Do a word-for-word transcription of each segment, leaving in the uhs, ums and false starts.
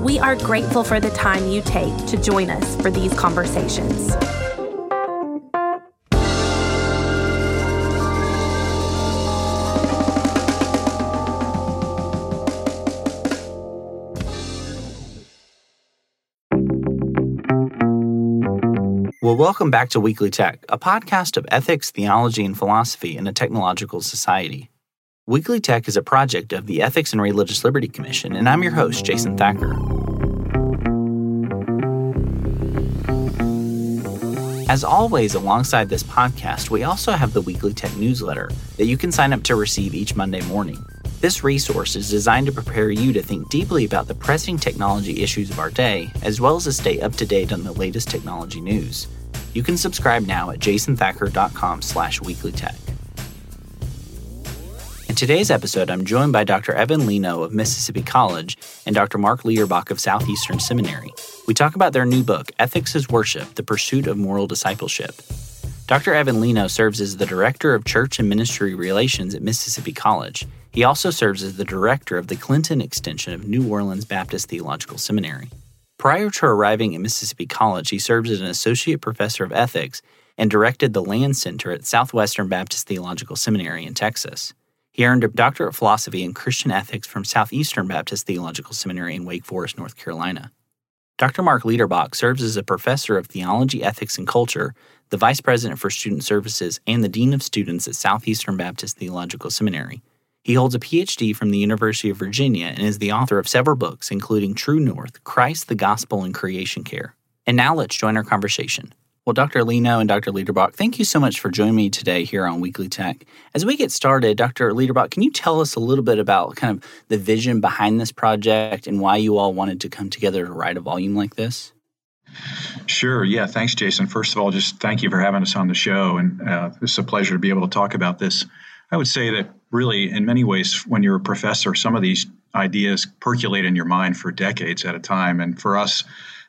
We are grateful for the time you take to join us for these conversations. Well, welcome back to Weekly Tech, a podcast of ethics, theology, and philosophy in a technological society. Weekly Tech is a project of the Ethics and Religious Liberty Commission, and I'm your host, Jason Thacker. As always, alongside this podcast, we also have the Weekly Tech newsletter that you can sign up to receive each Monday morning. This resource is designed to prepare you to think deeply about the pressing technology issues of our day, as well as to stay up to date on the latest technology news. You can subscribe now at Jason Thacker dot com slash weekly tech. In today's episode, I'm joined by Doctor Evan Lino of Mississippi College and Doctor Mark Liederbach of Southeastern Seminary. We talk about their new book, Ethics as Worship, The Pursuit of Moral Discipleship. Doctor Evan Lino serves as the Director of Church and Ministry Relations at Mississippi College. He also serves as the Director of the Clinton Extension of New Orleans Baptist Theological Seminary. Prior to arriving at Mississippi College, he served as an Associate Professor of Ethics and directed the Land Center at Southwestern Baptist Theological Seminary in Texas. He earned a Doctorate of Philosophy in Christian Ethics from Southeastern Baptist Theological Seminary in Wake Forest, North Carolina. Doctor Mark Liederbach serves as a Professor of Theology, Ethics, and Culture, the Vice President for Student Services, and the Dean of Students at Southeastern Baptist Theological Seminary. He holds a P H D from the University of Virginia and is the author of several books, including True North, Christ, the Gospel, and Creation Care. And now let's join our conversation. Well, Doctor Lino and Doctor Liederbach, thank you so much for joining me today here on Weekly Tech. As we get started, Doctor Liederbach, can you tell us a little bit about kind of the vision behind this project and why you all wanted to come together to write a volume like this? Sure. Yeah. Thanks, Jason. First of all, just thank you for having us on the show. And uh, it's a pleasure to be able to talk about this. I would say that really, in many ways, when you're a professor, some of these ideas percolate in your mind for decades at a time. And for us,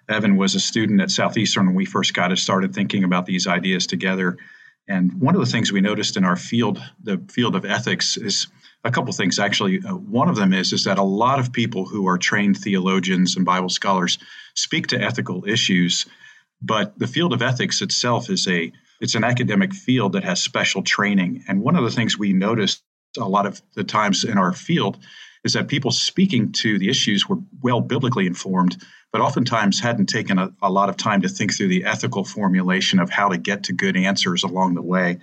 Evan was a student at Southeastern when we first got started thinking about these ideas together. And one of the things we noticed in our field, the field of ethics, is a couple things, actually. Uh, one of them is, is that a lot of people who are trained theologians and Bible scholars speak to ethical issues, but the field of ethics itself is a it's an academic field that has special training. And one of the things we noticed a lot of the times in our field is that people speaking to the issues were well biblically informed, but oftentimes hadn't taken a, a lot of time to think through the ethical formulation of how to get to good answers along the way.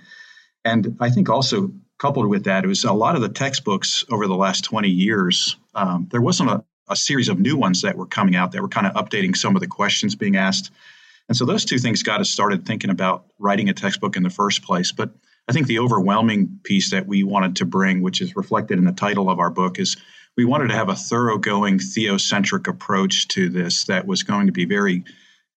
And I think also coupled with that, it was a lot of the textbooks over the last twenty years, um, there wasn't a, a series of new ones that were coming out that were kind of updating some of the questions being asked. And so those two things got us started thinking about writing a textbook in the first place. But I think the overwhelming piece that we wanted to bring, which is reflected in the title of our book, is we wanted to have a thoroughgoing theocentric approach to this that was going to be very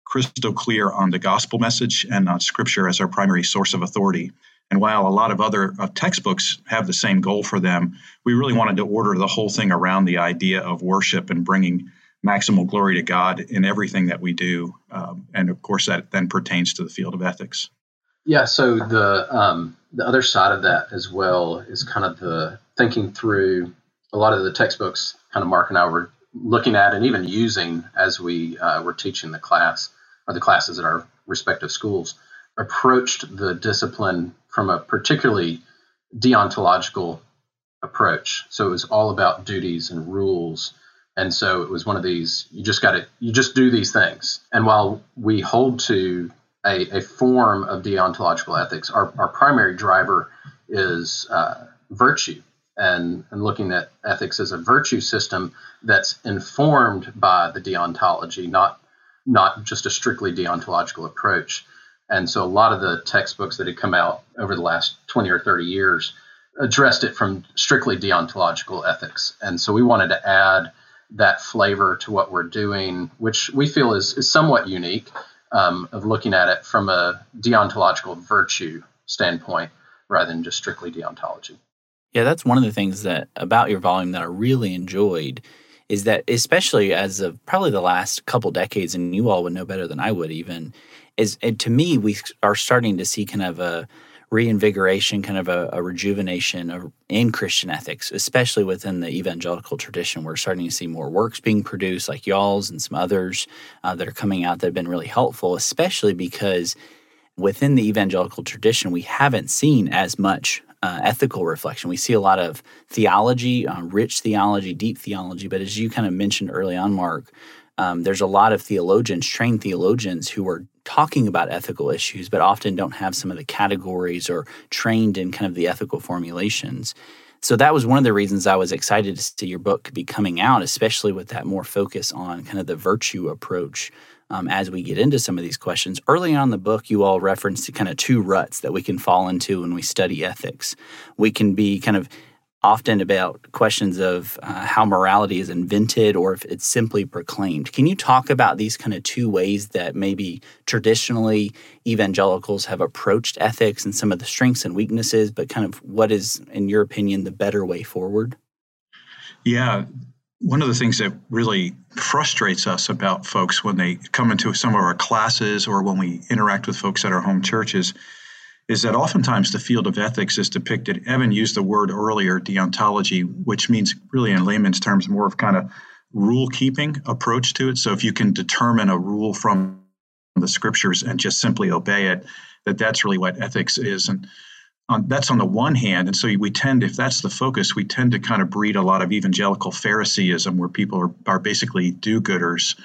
crystal clear on the gospel message and on Scripture as our primary source of authority. And while a lot of other uh, textbooks have the same goal for them, we really wanted to order the whole thing around the idea of worship and bringing maximal glory to God in everything that we do. Um, and of course, that then pertains to the field of ethics. Yeah, so the um, the other side of that as well is kind of the thinking through a lot of the textbooks kind of Mark and I were looking at and even using as we uh, were teaching the class or the classes at our respective schools, approached the discipline from a particularly deontological approach. So it was all about duties and rules. And so it was one of these, you just got to, you just do these things. And while we hold to a, a form of deontological ethics, our, our primary driver is uh, virtue and, and looking at ethics as a virtue system that's informed by the deontology, not not just a strictly deontological approach. And so a lot of the textbooks that had come out over the last twenty or thirty years addressed it from strictly deontological ethics. And so we wanted to add that flavor to what we're doing, which we feel is, is somewhat unique, um, of looking at it from a deontological virtue standpoint rather than just strictly deontology. Yeah, that's one of the things that about your volume that I really enjoyed is that, especially as of probably the last couple decades, and you all would know better than I would even, is and to me, we are starting to see kind of a reinvigoration, kind of a, a rejuvenation in Christian ethics, especially within the evangelical tradition. We're starting to see more works being produced, like y'all's and some others uh, that are coming out that have been really helpful, especially because within the evangelical tradition, we haven't seen as much Uh, ethical reflection. We see a lot of theology, uh, rich theology, deep theology, but as you kind of mentioned early on, Mark, um, there's a lot of theologians, trained theologians who are talking about ethical issues, but often don't have some of the categories or trained in kind of the ethical formulations. So that was one of the reasons I was excited to see your book be coming out, especially with that more focus on kind of the virtue approach. Um, as we get into some of these questions, early on in the book, you all referenced kind of two ruts that we can fall into when we study ethics. We can be kind of often about questions of uh, how morality is invented or if it's simply proclaimed. Can you talk about these kind of two ways that maybe traditionally evangelicals have approached ethics and some of the strengths and weaknesses, but kind of what is, in your opinion, the better way forward? Yeah. One of the things that really frustrates us about folks when they come into some of our classes or when we interact with folks at our home churches is that oftentimes the field of ethics is depicted. Evan used the word earlier, deontology, which means really in layman's terms more of kind of rule-keeping approach to it. So if you can determine a rule from the scriptures and just simply obey it, that that's really what ethics is. And Um, that's on the one hand. And so we tend, if that's the focus, we tend to kind of breed a lot of evangelical Phariseeism where people are, are basically do-gooders.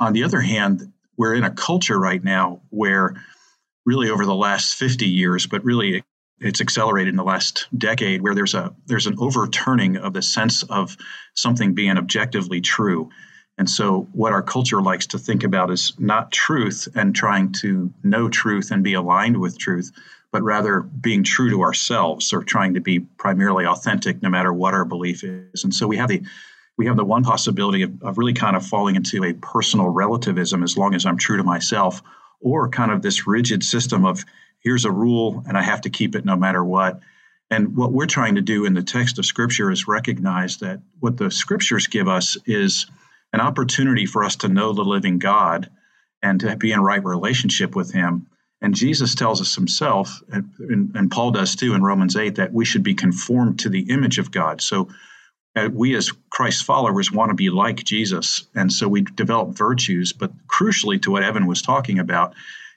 On the other hand, we're in a culture right now where really over the last fifty years, but really it, it's accelerated in the last decade, where there's a there's an overturning of the sense of something being objectively true. And so what our culture likes to think about is not truth and trying to know truth and be aligned with truth, but rather being true to ourselves or trying to be primarily authentic no matter what our belief is. And so we have the we have the one possibility of, of really kind of falling into a personal relativism as long as I'm true to myself, or kind of this rigid system of here's a rule and I have to keep it no matter what. And what we're trying to do in the text of Scripture is recognize that what the Scriptures give us is an opportunity for us to know the living God and to be in right relationship with Him. And Jesus tells us himself, and, and Paul does too in Romans eight, that we should be conformed to the image of God. So uh, we as Christ followers want to be like Jesus. And so we develop virtues. But crucially to what Evan was talking about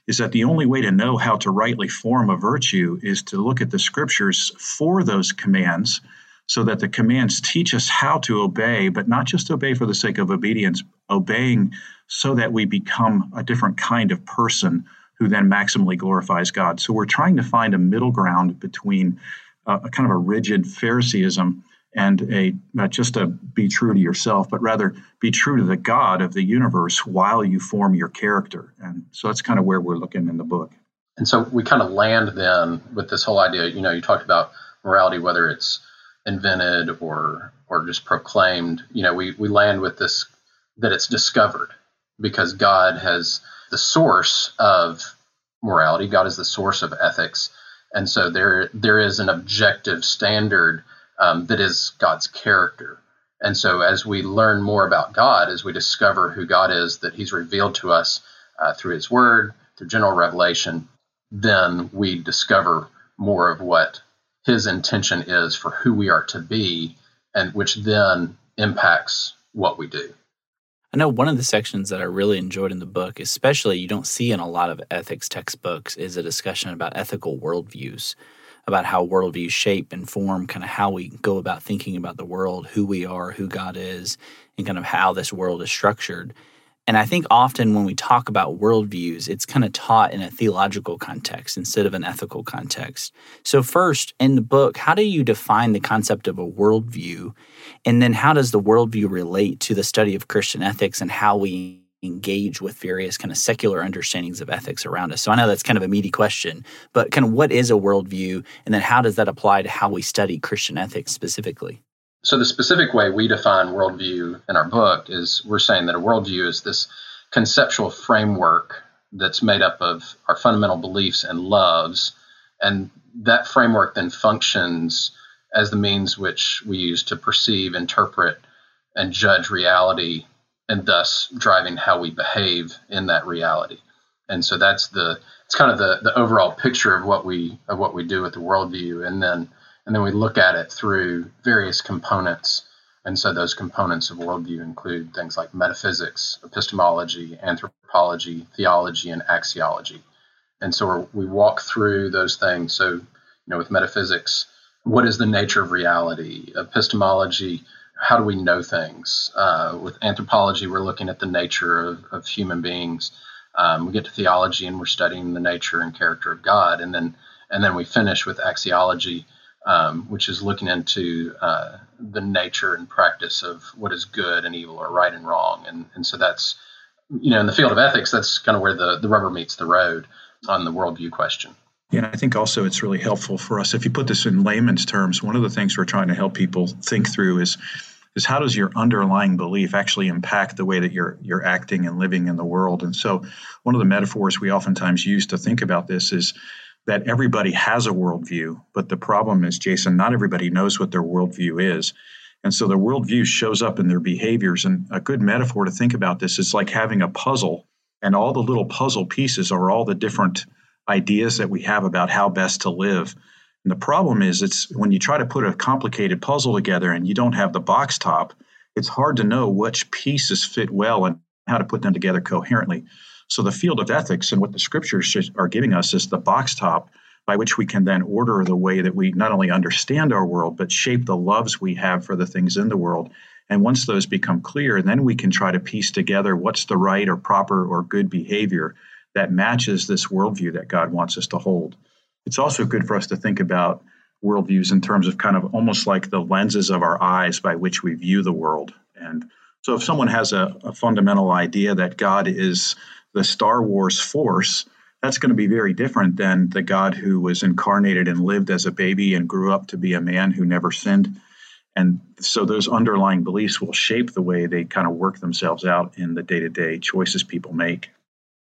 is that the only way to know how to rightly form a virtue is to look at the scriptures for those commands so that the commands teach us how to obey, but not just obey for the sake of obedience, obeying so that we become a different kind of person who then maximally glorifies God. So we're trying to find a middle ground between uh, a kind of a rigid Phariseeism and a not just to be true to yourself, but rather be true to the God of the universe while you form your character. And so that's kind of where we're looking in the book. And so we kind of land then with this whole idea, you know, you talked about morality, whether it's invented or or just proclaimed, you know, we, we land with this, that it's discovered because God has the source of morality. God is the source of ethics. And so there there is an objective standard um, that is God's character. And so as we learn more about God, as we discover who God is, that he's revealed to us uh, through his word, through general revelation, then we discover more of what his intention is for who we are to be, and which then impacts what we do. I know one of the sections that I really enjoyed in the book, especially you don't see in a lot of ethics textbooks, is a discussion about ethical worldviews, about how worldviews shape and form kind of how we go about thinking about the world, who we are, who God is, and kind of how this world is structured. And I think often when we talk about worldviews, it's kind of taught in a theological context instead of an ethical context. So first, in the book, how do you define the concept of a worldview? And then how does the worldview relate to the study of Christian ethics and how we engage with various kind of secular understandings of ethics around us? So I know that's kind of a meaty question, but kind of what is a worldview? And then how does that apply to how we study Christian ethics specifically? So the specific way we define worldview in our book is we're saying that a worldview is this conceptual framework that's made up of our fundamental beliefs and loves, and that framework then functions as the means which we use to perceive, interpret, and judge reality, and thus driving how we behave in that reality. And so that's the it's kind of the the overall picture of what we of what we do with the worldview, and then and then we look at it through various components. And so those components of worldview include things like metaphysics, epistemology, anthropology, theology, and axiology. And so we're, we walk through those things. So, you know, with metaphysics, what is the nature of reality? Epistemology, how do we know things? Uh, with anthropology, we're looking at the nature of, of human beings. Um, we get to theology, and we're studying the nature and character of God. And then, and then we finish with axiology, Um, which is looking into uh, the nature and practice of what is good and evil, or right and wrong. And and so that's, you know, in the field of ethics, that's kind of where the, the rubber meets the road on the worldview question. Yeah, I think also it's really helpful for us. If you put this in layman's terms, one of the things we're trying to help people think through is is how does your underlying belief actually impact the way that you're you're acting and living in the world? And so one of the metaphors we oftentimes use to think about this is that everybody has a worldview, but the problem is, Jason, not everybody knows what their worldview is. And so their worldview shows up in their behaviors. And a good metaphor to think about this is like having a puzzle, and all the little puzzle pieces are all the different ideas that we have about how best to live. And the problem is, it's when you try to put a complicated puzzle together and you don't have the box top, it's hard to know which pieces fit well and how to put them together coherently. So the field of ethics and what the scriptures are giving us is the box top by which we can then order the way that we not only understand our world, but shape the loves we have for the things in the world. And once those become clear, then we can try to piece together what's the right or proper or good behavior that matches this worldview that God wants us to hold. It's also good for us to think about worldviews in terms of kind of almost like the lenses of our eyes by which we view the world. And so if someone has a, a fundamental idea that God is the Star Wars force, that's going to be very different than the God who was incarnated and lived as a baby and grew up to be a man who never sinned. And so those underlying beliefs will shape the way they kind of work themselves out in the day-to-day choices people make.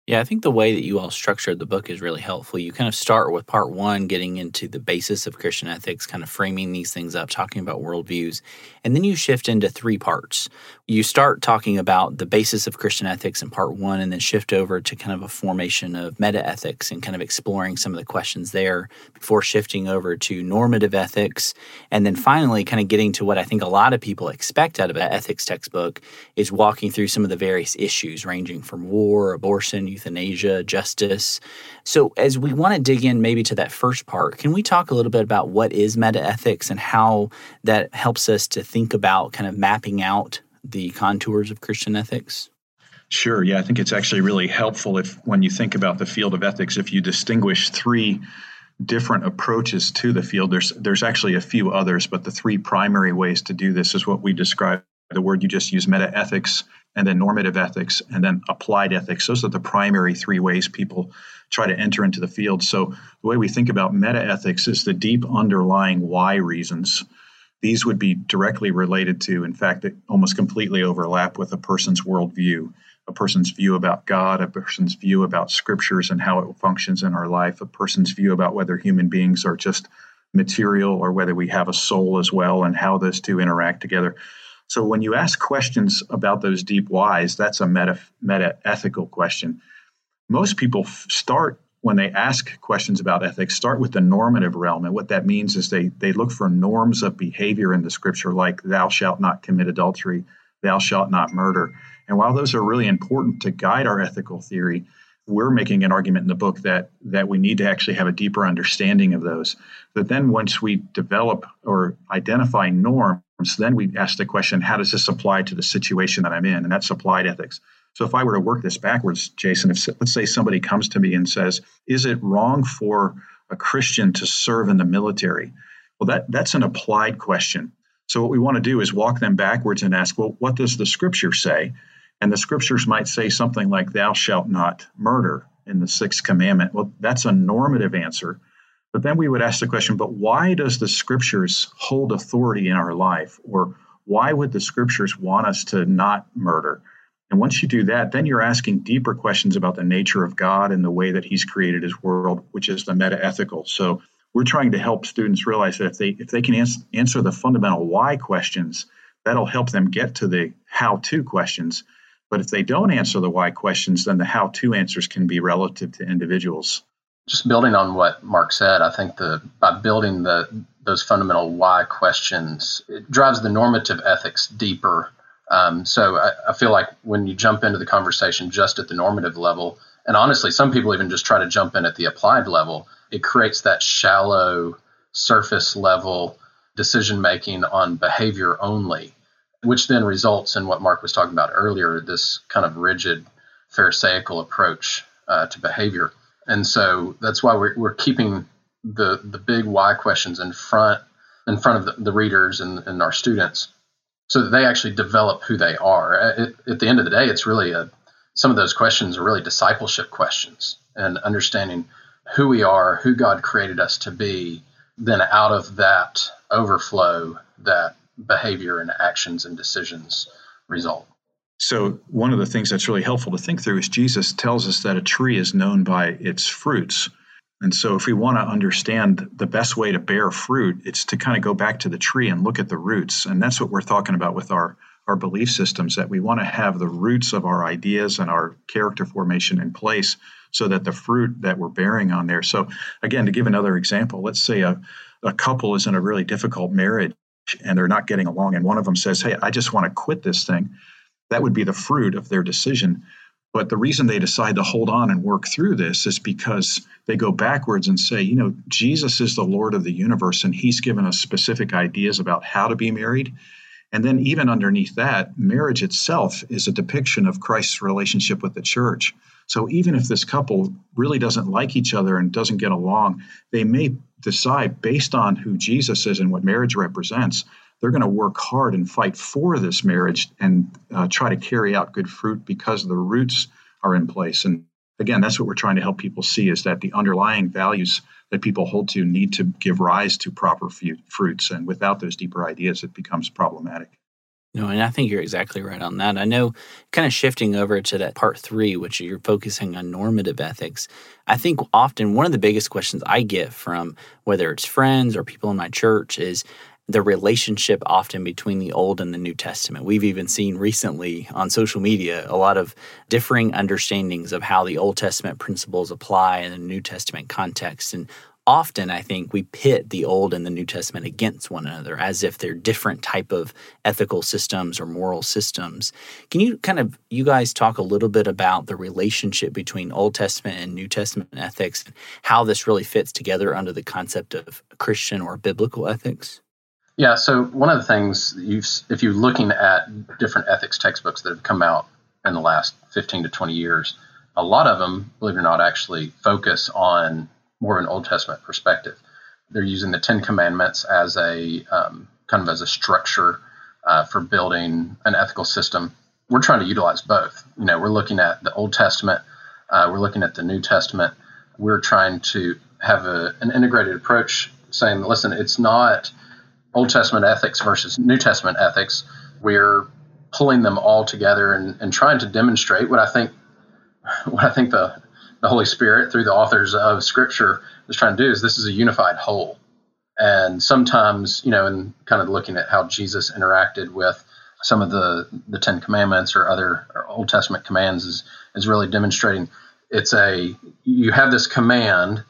Yeah, I think the way that you all structured the book is really helpful. You kind of start with part one, getting into the basis of Christian ethics, kind of framing these things up, talking about worldviews, and then you shift into three parts. You start talking about the basis of Christian ethics in part one, and then shift over to kind of a formation of meta-ethics and kind of exploring some of the questions there before shifting over to normative ethics. And then finally, kind of getting to what I think a lot of people expect out of an ethics textbook is walking through some of the various issues ranging from war, abortion, euthanasia, justice. So as we want to dig in maybe to that first part, can we talk a little bit about what is metaethics and how that helps us to think about kind of mapping out the contours of Christian ethics? Sure. Yeah, I think it's actually really helpful if when you think about the field of ethics, if you distinguish three different approaches to the field, there's there's actually a few others, but the three primary ways to do this is what we describe. The word you just used, metaethics, and then normative ethics, and then applied ethics. Those are the primary three ways people try to enter into the field. So the way we think about metaethics is the deep underlying why reasons. These would be directly related to, in fact, that almost completely overlap with a person's worldview, a person's view about God, a person's view about scriptures and how it functions in our life, a person's view about whether human beings are just material or whether we have a soul as well, and how those two interact together. So when you ask questions about those deep whys, that's a meta, meta-ethical question. Most people f- start, when they ask questions about ethics, start with the normative realm. And what that means is they they look for norms of behavior in the scripture, like thou shalt not commit adultery, thou shalt not murder. And while those are really important to guide our ethical theory, we're making an argument in the book that that we need to actually have a deeper understanding of those. But then once we develop or identify norms, then we ask the question, how does this apply to the situation that I'm in? And that's applied ethics. So if I were to work this backwards, Jason, if let's say somebody comes to me and says, is it wrong for a Christian to serve in the military? Well, that that's an applied question. So what we want to do is walk them backwards and ask, well, what does the scripture say? And the scriptures might say something like, thou shalt not murder in the sixth commandment. Well, that's a normative answer. But then we would ask the question, but why does the scriptures hold authority in our life? Or why would the scriptures want us to not murder? And once you do that, then you're asking deeper questions about the nature of God and the way that he's created his world, which is the meta-ethical. So we're trying to help students realize that if they if they can ans- answer the fundamental why questions, that'll help them get to the how-to questions. But if they don't answer the why questions, then the how-to answers can be relative to individuals. Just building on what Mark said, I think the by building the those fundamental why questions, it drives the normative ethics deeper. Um, so I, I feel like when you jump into the conversation just at the normative level, and honestly, some people even just try to jump in at the applied level, it creates that shallow, surface level decision making on behavior only, which then results in what Mark was talking about earlier, this kind of rigid, pharisaical approach uh, to behavior. And so that's why we're, we're keeping the the big why questions in front in front of the, the readers and, and our students, so that they actually develop who they are. At, at the end of the day, it's really a, some of those questions are really discipleship questions, and understanding who we are, who God created us to be. Then out of that overflow, that behavior and actions and decisions result. So one of the things that's really helpful to think through is Jesus tells us that a tree is known by its fruits. And so if we want to understand the best way to bear fruit, it's to kind of go back to the tree and look at the roots. And that's what we're talking about with our, our belief systems, that we want to have the roots of our ideas and our character formation in place so that the fruit that we're bearing on there. So again, to give another example, let's say a, a couple is in a really difficult marriage and they're not getting along. And one of them says, hey, I just want to quit this thing. That would be the fruit of their decision. But the reason they decide to hold on and work through this is because they go backwards and say, you know, Jesus is the Lord of the universe, and he's given us specific ideas about how to be married. And then even underneath that, marriage itself is a depiction of Christ's relationship with the church. So even if this couple really doesn't like each other and doesn't get along, they may decide based on who Jesus is and what marriage represents, they're going to work hard and fight for this marriage and uh, try to carry out good fruit because the roots are in place. And again, that's what we're trying to help people see, is that the underlying values that people hold to need to give rise to proper fruits. And without those deeper ideas, it becomes problematic. No, and I think you're exactly right on that. I know, kind of shifting over to that part three, which you're focusing on normative ethics, I think often one of the biggest questions I get from whether it's friends or people in my church is the relationship often between the Old and the New Testament. We've even seen recently on social media a lot of differing understandings of how the Old Testament principles apply in the New Testament context. And often, I think, we pit the Old and the New Testament against one another as if they're different type of ethical systems or moral systems. Can you kind of, you guys talk a little bit about the relationship between Old Testament and New Testament ethics, and how this really fits together under the concept of Christian or biblical ethics? Yeah, so one of the things, you've, if you're looking at different ethics textbooks that have come out in the last fifteen to twenty years, a lot of them, believe it or not, actually focus on more of an Old Testament perspective. They're using the Ten Commandments as a um, kind of as a structure uh, for building an ethical system. We're trying to utilize both. You know, we're looking at the Old Testament, uh, we're looking at the New Testament. We're trying to have a, an integrated approach, saying, listen, it's not Old Testament ethics versus New Testament ethics. We're pulling them all together and, and trying to demonstrate what I think what I think the, the Holy Spirit through the authors of Scripture is trying to do is this is a unified whole. And sometimes, you know, in kind of looking at how Jesus interacted with some of the, the Ten Commandments or other or Old Testament commands is is really demonstrating it's a you have this command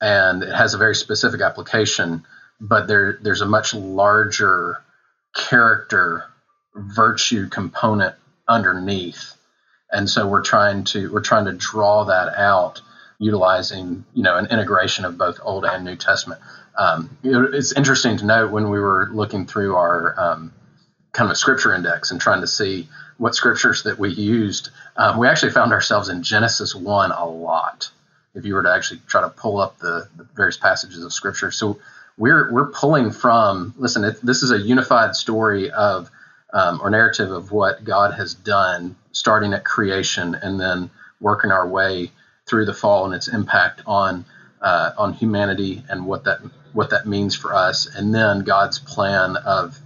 and it has a very specific application. But there, there's a much larger character virtue component underneath, and so we're trying to we're trying to draw that out, utilizing you know an integration of both Old and New Testament. Um, it's interesting to note when we were looking through our um, kind of scripture index and trying to see what scriptures that we used, um, we actually found ourselves in Genesis one a lot. If you were to actually try to pull up the, the various passages of scripture, so. We're we're pulling from, listen, it, this is a unified story of, um, or narrative of what God has done, starting at creation and then working our way through the fall and its impact on uh, on humanity and what that what that means for us, and then God's plan of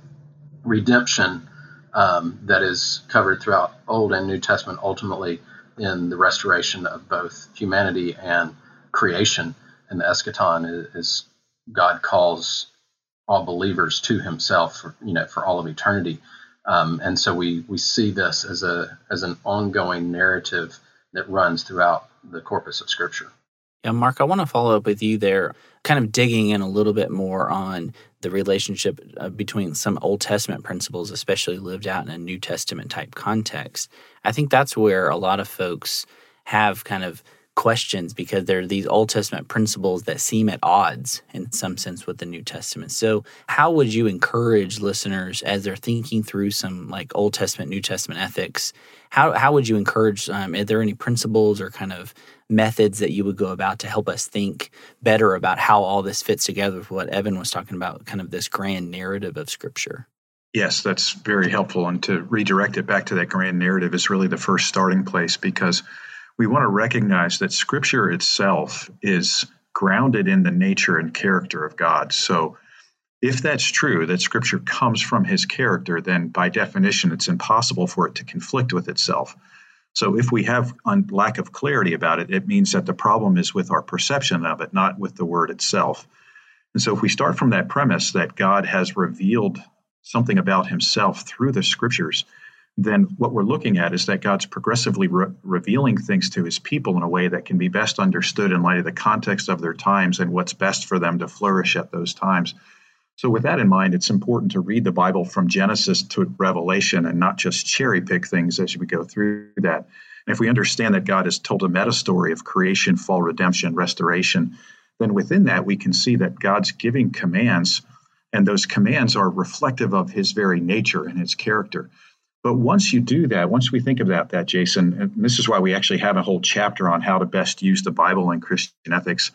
redemption um, that is covered throughout Old and New Testament, ultimately in the restoration of both humanity and creation. And the eschaton is, is God calls all believers to Himself, for, you know, for all of eternity. Um, and so we we see this as a as an ongoing narrative that runs throughout the corpus of Scripture. Yeah, Mark, I want to follow up with you there, kind of digging in a little bit more on the relationship uh, between some Old Testament principles, especially lived out in a New Testament type context. I think that's where a lot of folks have kind of questions, because there are these Old Testament principles that seem at odds in some sense with the New Testament. So how would you encourage listeners as they're thinking through some like Old Testament, New Testament ethics, how how would you encourage, um, are there any principles or kind of methods that you would go about to help us think better about how all this fits together with what Evan was talking about, kind of this grand narrative of Scripture? Yes, that's very helpful. And to redirect it back to that grand narrative is really the first starting place, because we want to recognize that Scripture itself is grounded in the nature and character of God. So if that's true, that Scripture comes from His character, then by definition, it's impossible for it to conflict with itself. So if we have a lack of clarity about it, it means that the problem is with our perception of it, not with the word itself. And so if we start from that premise that God has revealed something about Himself through the Scriptures, then what we're looking at is that God's progressively re- revealing things to His people in a way that can be best understood in light of the context of their times and what's best for them to flourish at those times. So with that in mind, it's important to read the Bible from Genesis to Revelation and not just cherry pick things as we go through that. And if we understand that God has told a meta story of creation, fall, redemption, restoration, then within that we can see that God's giving commands, and those commands are reflective of His very nature and His character. But once you do that, once we think about that, Jason, and this is why we actually have a whole chapter on how to best use the Bible in Christian ethics,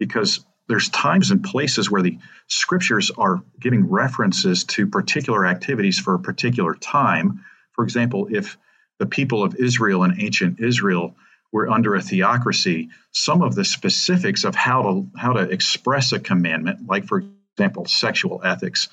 because there's times and places where the Scriptures are giving references to particular activities for a particular time. For example, if the people of Israel in ancient Israel were under a theocracy, some of the specifics of how to how to express a commandment, like, for example, sexual ethics,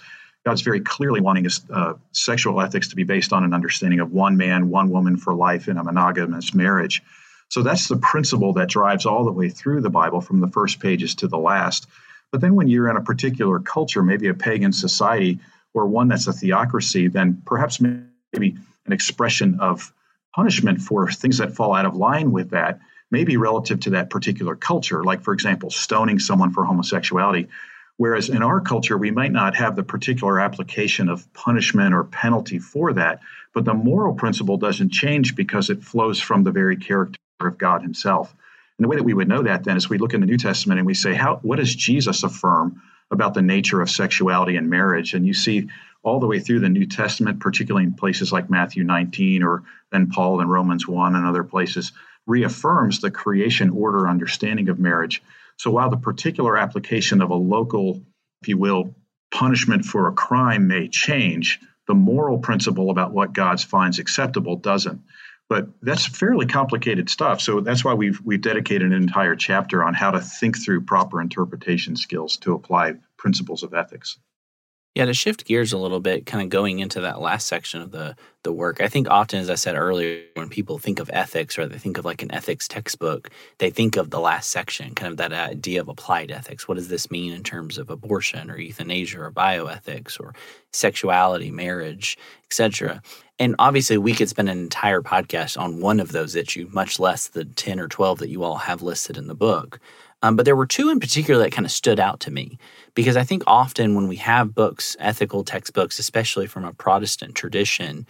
God's very clearly wanting his, uh, sexual ethics to be based on an understanding of one man, one woman for life in a monogamous marriage. So that's the principle that drives all the way through the Bible from the first pages to the last. But then when you're in a particular culture, maybe a pagan society or one that's a theocracy, then perhaps maybe an expression of punishment for things that fall out of line with that, maybe relative to that particular culture, like, for example, stoning someone for homosexuality. Whereas in our culture, we might not have the particular application of punishment or penalty for that, but the moral principle doesn't change because it flows from the very character of God Himself. And the way that we would know that then is we look in the New Testament and we say, "How? What does Jesus affirm about the nature of sexuality and marriage?" And you see all the way through the New Testament, particularly in places like Matthew nineteen or then Paul in Romans one and other places, reaffirms the creation order understanding of marriage. So while the particular application of a local, if you will, punishment for a crime may change, the moral principle about what God finds acceptable doesn't. But that's fairly complicated stuff. So that's why we've we've dedicated an entire chapter on how to think through proper interpretation skills to apply principles of ethics. Yeah, to shift gears a little bit, kind of going into that last section of the the work, I think often, as I said earlier, when people think of ethics or they think of like an ethics textbook, they think of the last section, kind of that idea of applied ethics. What does this mean in terms of abortion or euthanasia or bioethics or sexuality, marriage, et cetera? And obviously, we could spend an entire podcast on one of those issues, much less the ten or twelve that you all have listed in the book. Um, but there were two in particular that kind of stood out to me, because I think often when we have books, ethical textbooks, especially from a Protestant tradition,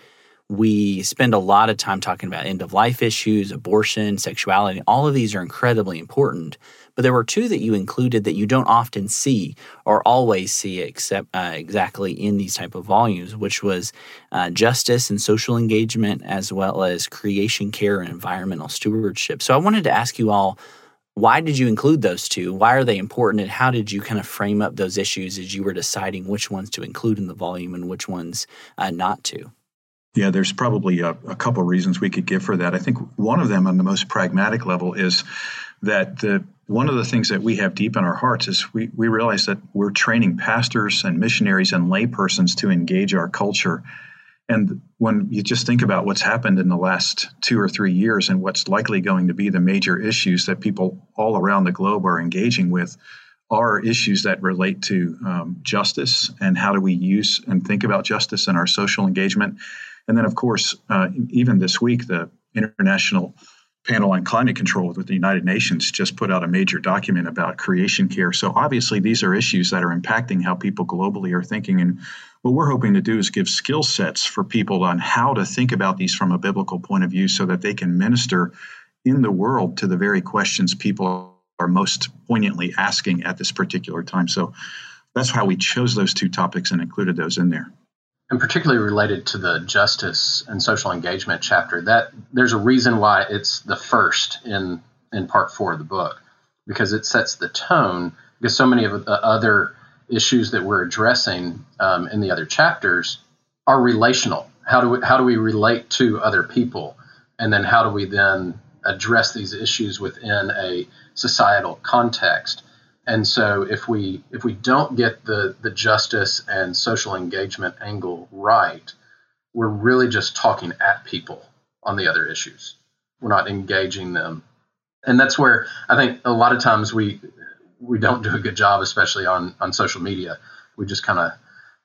we spend a lot of time talking about end-of-life issues, abortion, sexuality. All of these are incredibly important. But there were two that you included that you don't often see or always see except uh, exactly in these type of volumes, which was uh, justice and social engagement, as well as creation care and environmental stewardship. So I wanted to ask you all, why did you include those two? Why are they important? And how did you kind of frame up those issues as you were deciding which ones to include in the volume and which ones uh, not to? Yeah, there's probably a, a couple of reasons we could give for that. I think one of them on the most pragmatic level is that the one of the things that we have deep in our hearts is we, we realize that we're training pastors and missionaries and laypersons to engage our culture. And when you just think about what's happened in the last two or three years and what's likely going to be the major issues that people all around the globe are engaging with are issues that relate to um, justice and how do we use and think about justice in our social engagement. And then, of course, uh, even this week, the International Panel on Climate Control with the United Nations just put out a major document about creation care. So obviously, these are issues that are impacting how people globally are thinking. And what we're hoping to do is give skill sets for people on how to think about these from a biblical point of view so that they can minister in the world to the very questions people are most poignantly asking at this particular time. So that's how we chose those two topics and included those in there. And particularly related to the justice and social engagement chapter, that there's a reason why it's the first in, in part four of the book, because it sets the tone, because so many of the other issues that we're addressing um, in the other chapters are relational. How do we, how do we relate to other people? And then how do we then address these issues within a societal context? And so if we if we don't get the, the justice and social engagement angle right, we're really just talking at people on the other issues. We're not engaging them. And that's where I think a lot of times we we don't do a good job, especially on, on social media. We just kind of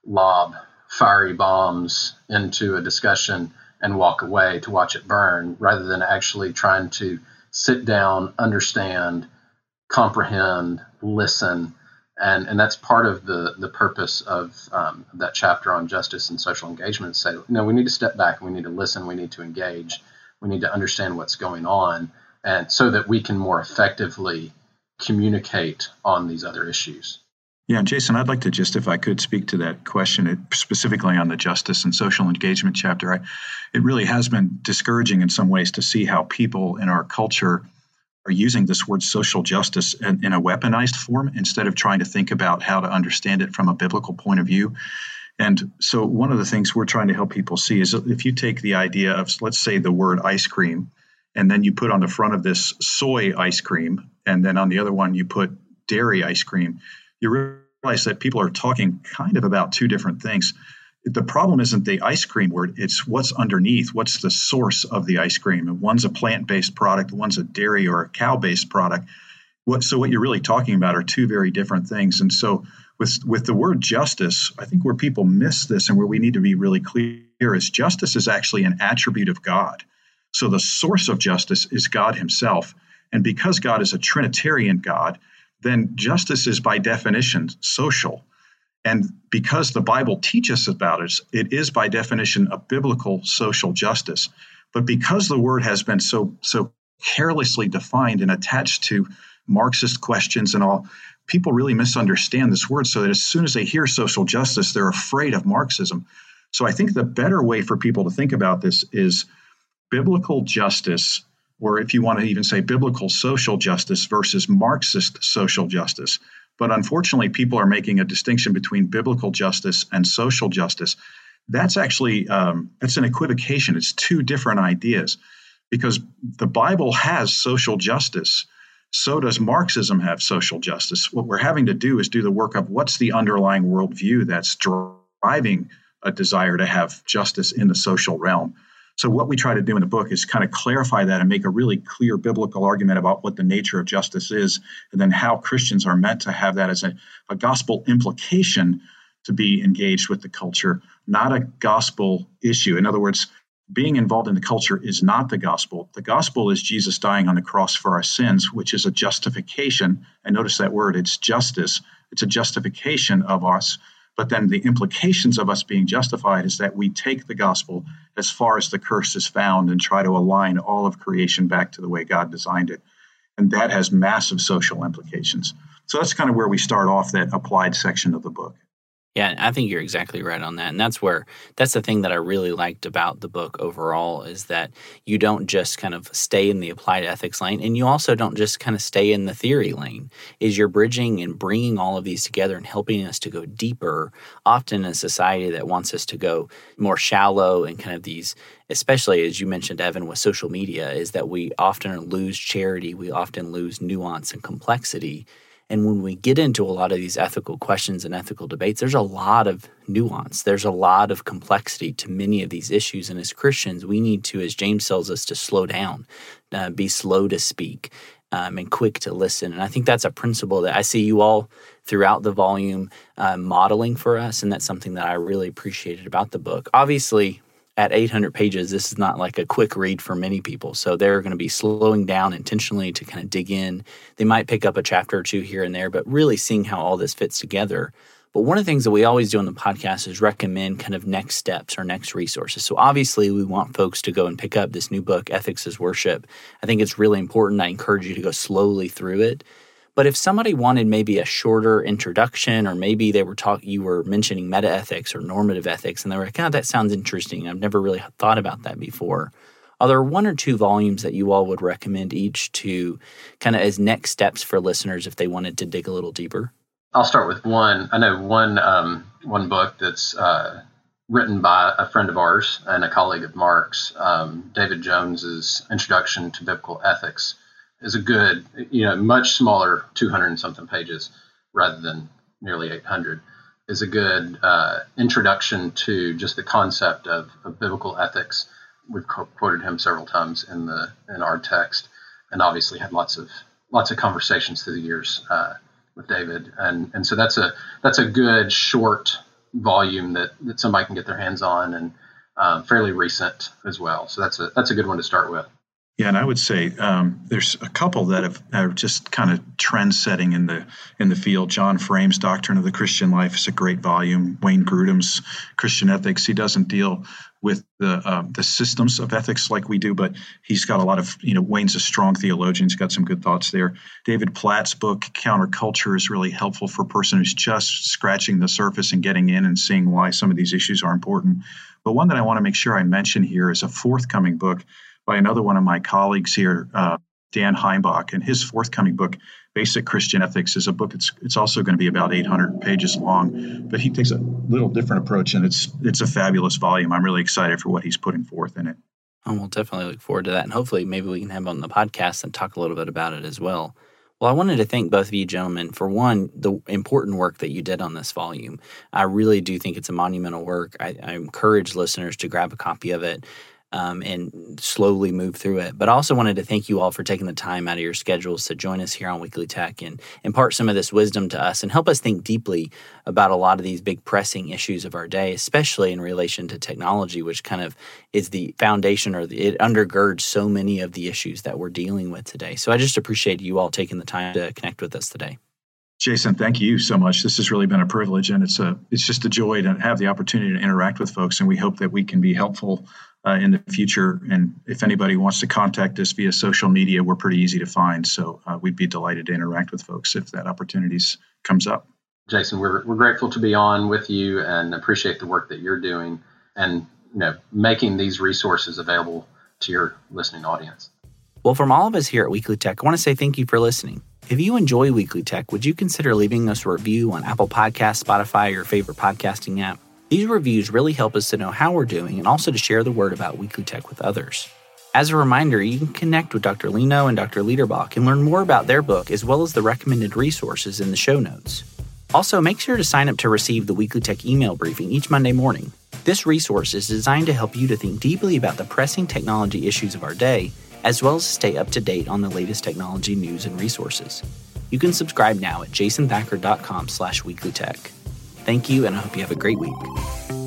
lob fiery bombs into a discussion and walk away to watch it burn rather than actually trying to sit down, understand, comprehend, listen, and, and that's part of the, the purpose of um, that chapter on justice and social engagement. Say, no, we need to step back, we need to listen, we need to engage, we need to understand what's going on, and so that we can more effectively communicate on these other issues. Yeah, and Jason, I'd like to just, if I could, speak to that question specifically on the justice and social engagement chapter. I, it really has been discouraging in some ways to see how people in our culture are using this word social justice in, in a weaponized form instead of trying to think about how to understand it from a biblical point of view. And so one of the things we're trying to help people see is if you take the idea of, let's say, the word ice cream, and then you put on the front of this soy ice cream, and then on the other one you put dairy ice cream, you realize that people are talking kind of about two different things. The problem isn't the ice cream word, it's what's underneath, what's the source of the ice cream. And one's a plant-based product, one's a dairy or a cow-based product. What, so what you're really talking about are two very different things. And so with, with the word justice, I think where people miss this and where we need to be really clear is justice is actually an attribute of God. So the source of justice is God himself. And because God is a Trinitarian God, then justice is by definition social. And because the Bible teaches about it, it is by definition a biblical social justice. But because the word has been so so carelessly defined and attached to Marxist questions and all, people really misunderstand this word so that as soon as they hear social justice, they're afraid of Marxism. So I think the better way for people to think about this is biblical justice, or if you want to even say biblical social justice versus Marxist social justice. But unfortunately, people are making a distinction between biblical justice and social justice. That's actually um, that's an equivocation. It's two different ideas because the Bible has social justice. So does Marxism have social justice. What we're having to do is do the work of what's the underlying worldview that's driving a desire to have justice in the social realm. So what we try to do in the book is kind of clarify that and make a really clear biblical argument about what the nature of justice is, and then how Christians are meant to have that as a, a gospel implication to be engaged with the culture, not a gospel issue. In other words, being involved in the culture is not the gospel. The gospel is Jesus dying on the cross for our sins, which is a justification. And notice that word, it's justice. It's a justification of us. But then the implications of us being justified is that we take the gospel as far as the curse is found and try to align all of creation back to the way God designed it. And that has massive social implications. So that's kind of where we start off that applied section of the book. Yeah, I think you're exactly right on that. And that's where that's the thing that I really liked about the book overall is that you don't just kind of stay in the applied ethics lane, and you also don't just kind of stay in the theory lane. Is you're bridging and bringing all of these together and helping us to go deeper, often in a society that wants us to go more shallow and kind of these, especially as you mentioned, Evan, with social media, is that we often lose charity. We often lose nuance and complexity. And when we get into a lot of these ethical questions and ethical debates, there's a lot of nuance. There's a lot of complexity to many of these issues. And as Christians, we need to, as James tells us, to slow down, uh, be slow to speak, um, and quick to listen. And I think that's a principle that I see you all throughout the volume uh, modeling for us. And that's something that I really appreciated about the book. Obviously, at eight hundred pages, this is not like a quick read for many people. So they're going to be slowing down intentionally to kind of dig in. They might pick up a chapter or two here and there, but really seeing how all this fits together. But one of the things that we always do on the podcast is recommend kind of next steps or next resources. So obviously, we want folks to go and pick up this new book, Ethics as Worship. I think it's really important. I encourage you to go slowly through it. But if somebody wanted maybe a shorter introduction, or maybe they were talk, you were mentioning metaethics or normative ethics, and they were like, oh, that sounds interesting. I've never really thought about that before. Are there one or two volumes that you all would recommend each to kind of as next steps for listeners if they wanted to dig a little deeper? I'll start with one. I know one um, one book that's uh, written by a friend of ours and a colleague of Mark's, um, David Jones's Introduction to Biblical Ethics, is a good, you know, much smaller, two hundred and something pages rather than nearly eight hundred, is a good uh, introduction to just the concept of, of biblical ethics. We've co- quoted him several times in the in our text, and obviously had lots of lots of conversations through the years uh, with David, and and so that's a that's a good short volume that, that somebody can get their hands on, and um, fairly recent as well. So that's a that's a good one to start with. Yeah, and I would say um, there's a couple that have, are just kind of trend-setting in the in the field. John Frame's Doctrine of the Christian Life is a great volume. Wayne Grudem's Christian Ethics. He doesn't deal with the uh, the systems of ethics like we do, but he's got a lot of, you know, Wayne's a strong theologian. He's got some good thoughts there. David Platt's book, Counterculture, is really helpful for a person who's just scratching the surface and getting in and seeing why some of these issues are important. But one that I want to make sure I mention here is a forthcoming book by another one of my colleagues here, uh, Dan Heimbach, and his forthcoming book, Basic Christian Ethics, is a book. It's it's also going to be about eight hundred pages long, but he takes a little different approach, and it's it's a fabulous volume. I'm really excited for what he's putting forth in it. Oh, we'll definitely look forward to that, and hopefully maybe we can have him on the podcast and talk a little bit about it as well. Well, I wanted to thank both of you gentlemen for, one, the important work that you did on this volume. I really do think it's a monumental work. I, I encourage listeners to grab a copy of it. Um, and slowly move through it. But I also wanted to thank you all for taking the time out of your schedules to join us here on Weekly Tech and impart some of this wisdom to us and help us think deeply about a lot of these big pressing issues of our day, especially in relation to technology, which kind of is the foundation, or the, it undergirds so many of the issues that we're dealing with today. So I just appreciate you all taking the time to connect with us today. Jason, thank you so much. This has really been a privilege, and it's a it's just a joy to have the opportunity to interact with folks, and we hope that we can be helpful uh, in the future. And if anybody wants to contact us via social media, we're pretty easy to find, so uh, we'd be delighted to interact with folks if that opportunity comes up. Jason, we're we're grateful to be on with you and appreciate the work that you're doing and, you know, making these resources available to your listening audience. Well, from all of us here at Weekly Tech, I want to say thank you for listening. If you enjoy Weekly Tech, would you consider leaving us a review on Apple Podcasts, Spotify, or your favorite podcasting app? These reviews really help us to know how we're doing and also to share the word about Weekly Tech with others. As a reminder, you can connect with Doctor Lino and Doctor Liederbach and learn more about their book as well as the recommended resources in the show notes. Also, make sure to sign up to receive the Weekly Tech email briefing each Monday morning. This resource is designed to help you to think deeply about the pressing technology issues of our day, as well as stay up to date on the latest technology news and resources. You can subscribe now at Jason Thacker dot com slash Weekly Tech. Thank you, and I hope you have a great week.